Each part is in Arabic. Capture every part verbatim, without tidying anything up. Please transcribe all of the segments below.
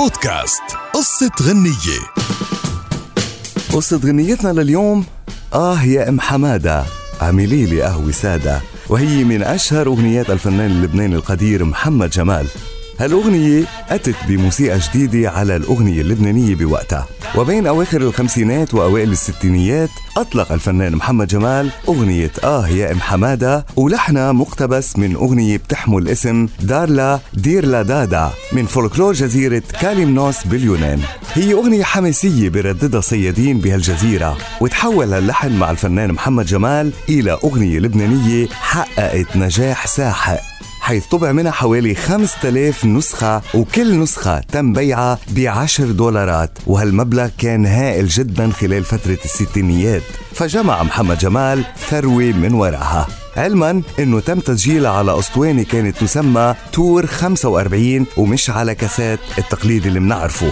بودكاست قصة غنية. قصة غنيتنا لليوم آه يا أم حمادة عملي لي قهوة سادة، وهي من أشهر أغنيات الفنان اللبناني القدير محمد جمال. هالأغنية أتت بموسيقى جديدة على الأغنية اللبنانية بوقتها، وبين أواخر الخمسينات وأوائل الستينيات أطلق الفنان محمد جمال أغنية آه يا أم حمادة، ولحنها مقتبس من أغنية بتحمل اسم دارلا ديرلا دادا من فولكلور جزيرة كاليمنوس باليونان. هي أغنية حماسية برددها صيادين بهالجزيرة، وتحول اللحن مع الفنان محمد جمال إلى أغنية لبنانية حققت نجاح ساحق، حيث طبع منها حوالي خمسة آلاف نسخة، وكل نسخة تم بيعها بعشر دولارات، وهالمبلغ كان هائل جدا خلال فترة الستينيات، فجمع محمد جمال ثروة من وراها، علما أنه تم تسجيلها على أسطوانة كانت تسمى تور خمسة وأربعين ومش على كاسات التقليد اللي منعرفه.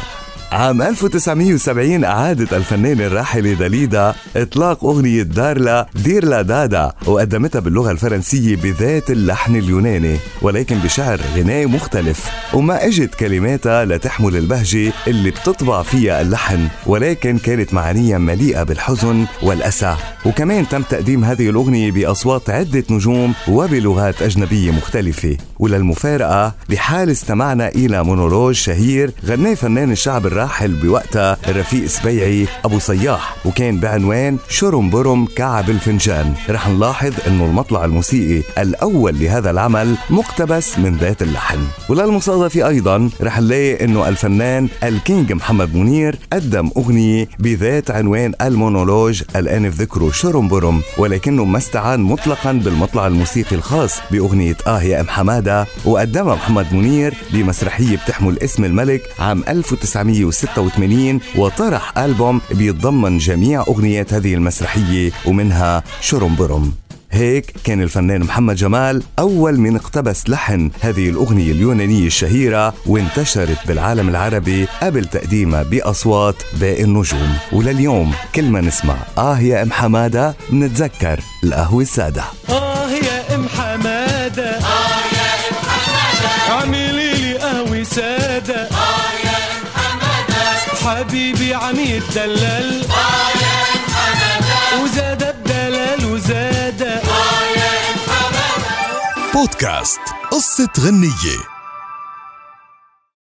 عام ألف وتسعمية وسبعين أعادت الفنانة الراحلة داليدا إطلاق أغنية دارلا ديرلا دادا، وقدمتها باللغة الفرنسية بذات اللحن اليوناني، ولكن بشعر غنائي مختلف، وما أجت كلماتها لتحمل البهجة اللي بتطبع فيها اللحن، ولكن كانت معانية مليئة بالحزن والأسى. وكمان تم تقديم هذه الأغنية بأصوات عدة نجوم وبلغات أجنبية مختلفة. وللمفارقة، بحال استمعنا إلى مونولوج شهير غناه فنان الشعب الراحل بوقتها الرفيق سبيعي ابو صياح، وكان بعنوان شرم برم كعب الفنجان. رح نلاحظ انه المطلع الموسيقي الاول لهذا العمل مقتبس من ذات اللحن. وللمصادفه ايضا رح نلاقي انه الفنان الكينج محمد منير قدم اغنيه بذات عنوان المونولوج الان في ذكره شرم برم، ولكنه ما استعان مطلقا بالمطلع الموسيقي الخاص باغنيه اه يا ام حماده، وقدمها محمد منير بمسرحيه بتحمل اسم الملك عام ألف وتسعمية وستة وثمانين، وطرح ألبوم بيتضمن جميع أغنيات هذه المسرحية ومنها شرم برم. هيك كان الفنان محمد جمال أول من اقتبس لحن هذه الأغنية اليونانية الشهيرة، وانتشرت بالعالم العربي قبل تقديمها بأصوات باقي النجوم. ولليوم كل ما نسمع آه يا أم حمادة منتذكر القهوة السادة. آه يا أم حمادة آه يا أم حمادة عملي لي قهوة سادة، حبيبي عميد دلال آه يا أم حمادة وزاد بدلال وزاد آه يا أم حمادة. بودكاست قصة غنية.